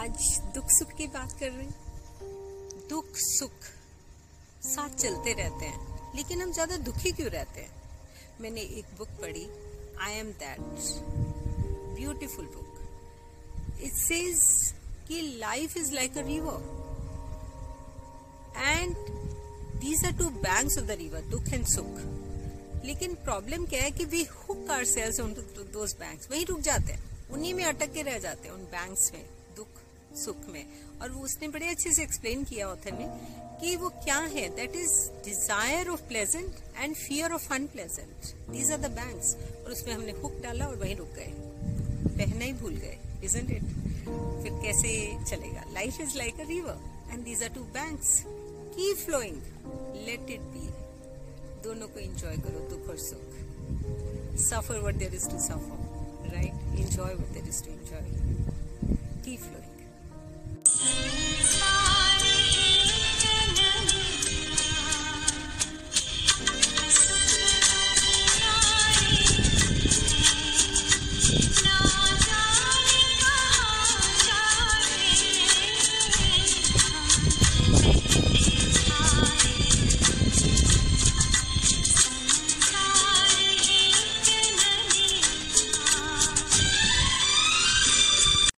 आज दुख सुख की बात कर रहे हैं। दुख सुख साथ चलते रहते हैं, लेकिन हम ज़्यादा दुखी क्यों रहते हैं? मैंने एक बुक पढ़ी, I am that, beautiful book. It says कि life is like a river and these are two banks of the river, दुख एंड सुख। लेकिन प्रॉब्लम क्या है कि we hook ourselves on to those banks, वहीं रुक जाते हैं, उन्हीं में अटक के रह जाते हैं, उन बैंक्स में, दुख सुख में। और वो उसने बड़े अच्छे से एक्सप्लेन किया ऑथर ने कि वो क्या है, that is desire of pleasant and fear of unpleasant, these are the banks. और उसमें हमने हुक डाला और वहीं रुक गए, बहना ही भूल गए, इजंट इट? फिर कैसे चलेगा? Life is like a river and these are two banks, keep flowing, let it be. दोनों को एंजॉय करो, दुख और सुख। Suffer what there is to suffer, right? Enjoy what there is to enjoy.